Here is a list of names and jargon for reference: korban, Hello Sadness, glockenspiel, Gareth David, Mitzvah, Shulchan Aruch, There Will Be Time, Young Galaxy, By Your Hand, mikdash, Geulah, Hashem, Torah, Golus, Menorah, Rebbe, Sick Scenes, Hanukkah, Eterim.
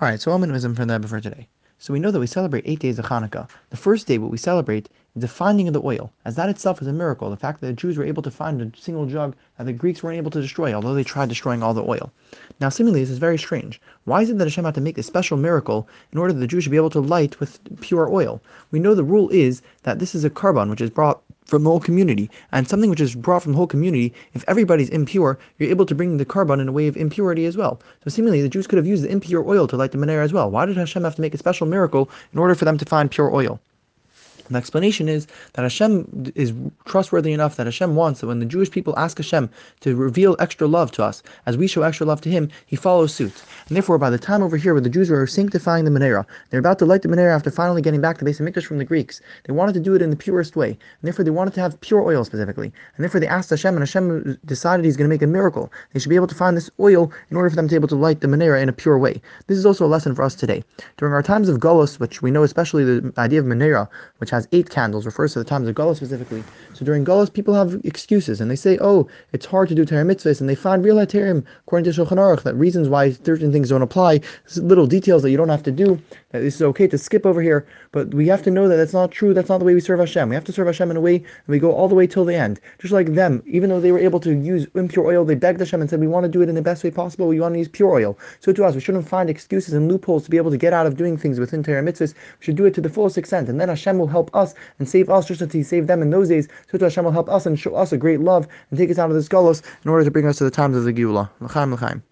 All right, so Omen Wisdom from the Rebbe for today. So we know that we celebrate 8 days of Hanukkah. The first day, what we celebrate is the finding of the oil, as that itself is a miracle. The fact that the Jews were able to find a single jug that the Greeks weren't able to destroy, although they tried destroying all the oil. Now, seemingly, this is very strange. Why is it that Hashem had to make this special miracle in order that the Jews should be able to light with pure oil? We know the rule is that this is a korban, which is brought from the whole community, and something which is brought from the whole community, if everybody's impure, you're able to bring the korban in a way of impurity as well. So seemingly the Jews could have used the impure oil to light the menorah as well. Why did Hashem have to make a special miracle in order for them to find pure oil? And the explanation is that Hashem is trustworthy enough that Hashem wants that when the Jewish people ask Hashem to reveal extra love to us, as we show extra love to Him, He follows suit. And therefore, by the time over here where the Jews were sanctifying the menorah, they're about to light the menorah after finally getting back the base of mikdash from the Greeks. They wanted to do it in the purest way, and therefore they wanted to have pure oil specifically. And therefore they asked Hashem, and Hashem decided He's going to make a miracle. They should be able to find this oil in order for them to be able to light the menorah in a pure way. This is also a lesson for us today. During our times of Golus, which we know especially the idea of menorah, which has 8 candles, refers to the times of Geulah specifically. So during Geulah, people have excuses, and they say, oh, it's hard to do Torah mitzvahs, and they find real Eterim, according to Shulchan Aruch, that reasons why certain things don't apply, little details that you don't have to do, that this is okay to skip over here, but we have to know that that's not true, that's not the way we serve Hashem. We have to serve Hashem in a way that we go all the way till the end. Just like them, even though they were able to use impure oil, they begged Hashem and said, we want to do it in the best way possible, we want to use pure oil. So to us, we shouldn't find excuses and loopholes to be able to get out of doing things within Torah mitzvahs. We should do it to the fullest extent, and then Hashem will help us and save us just as He saved them in those days. So Hashem will help us and show us a great love and take us out of this Golus in order to bring us to the times of the Geulah. L'chaim.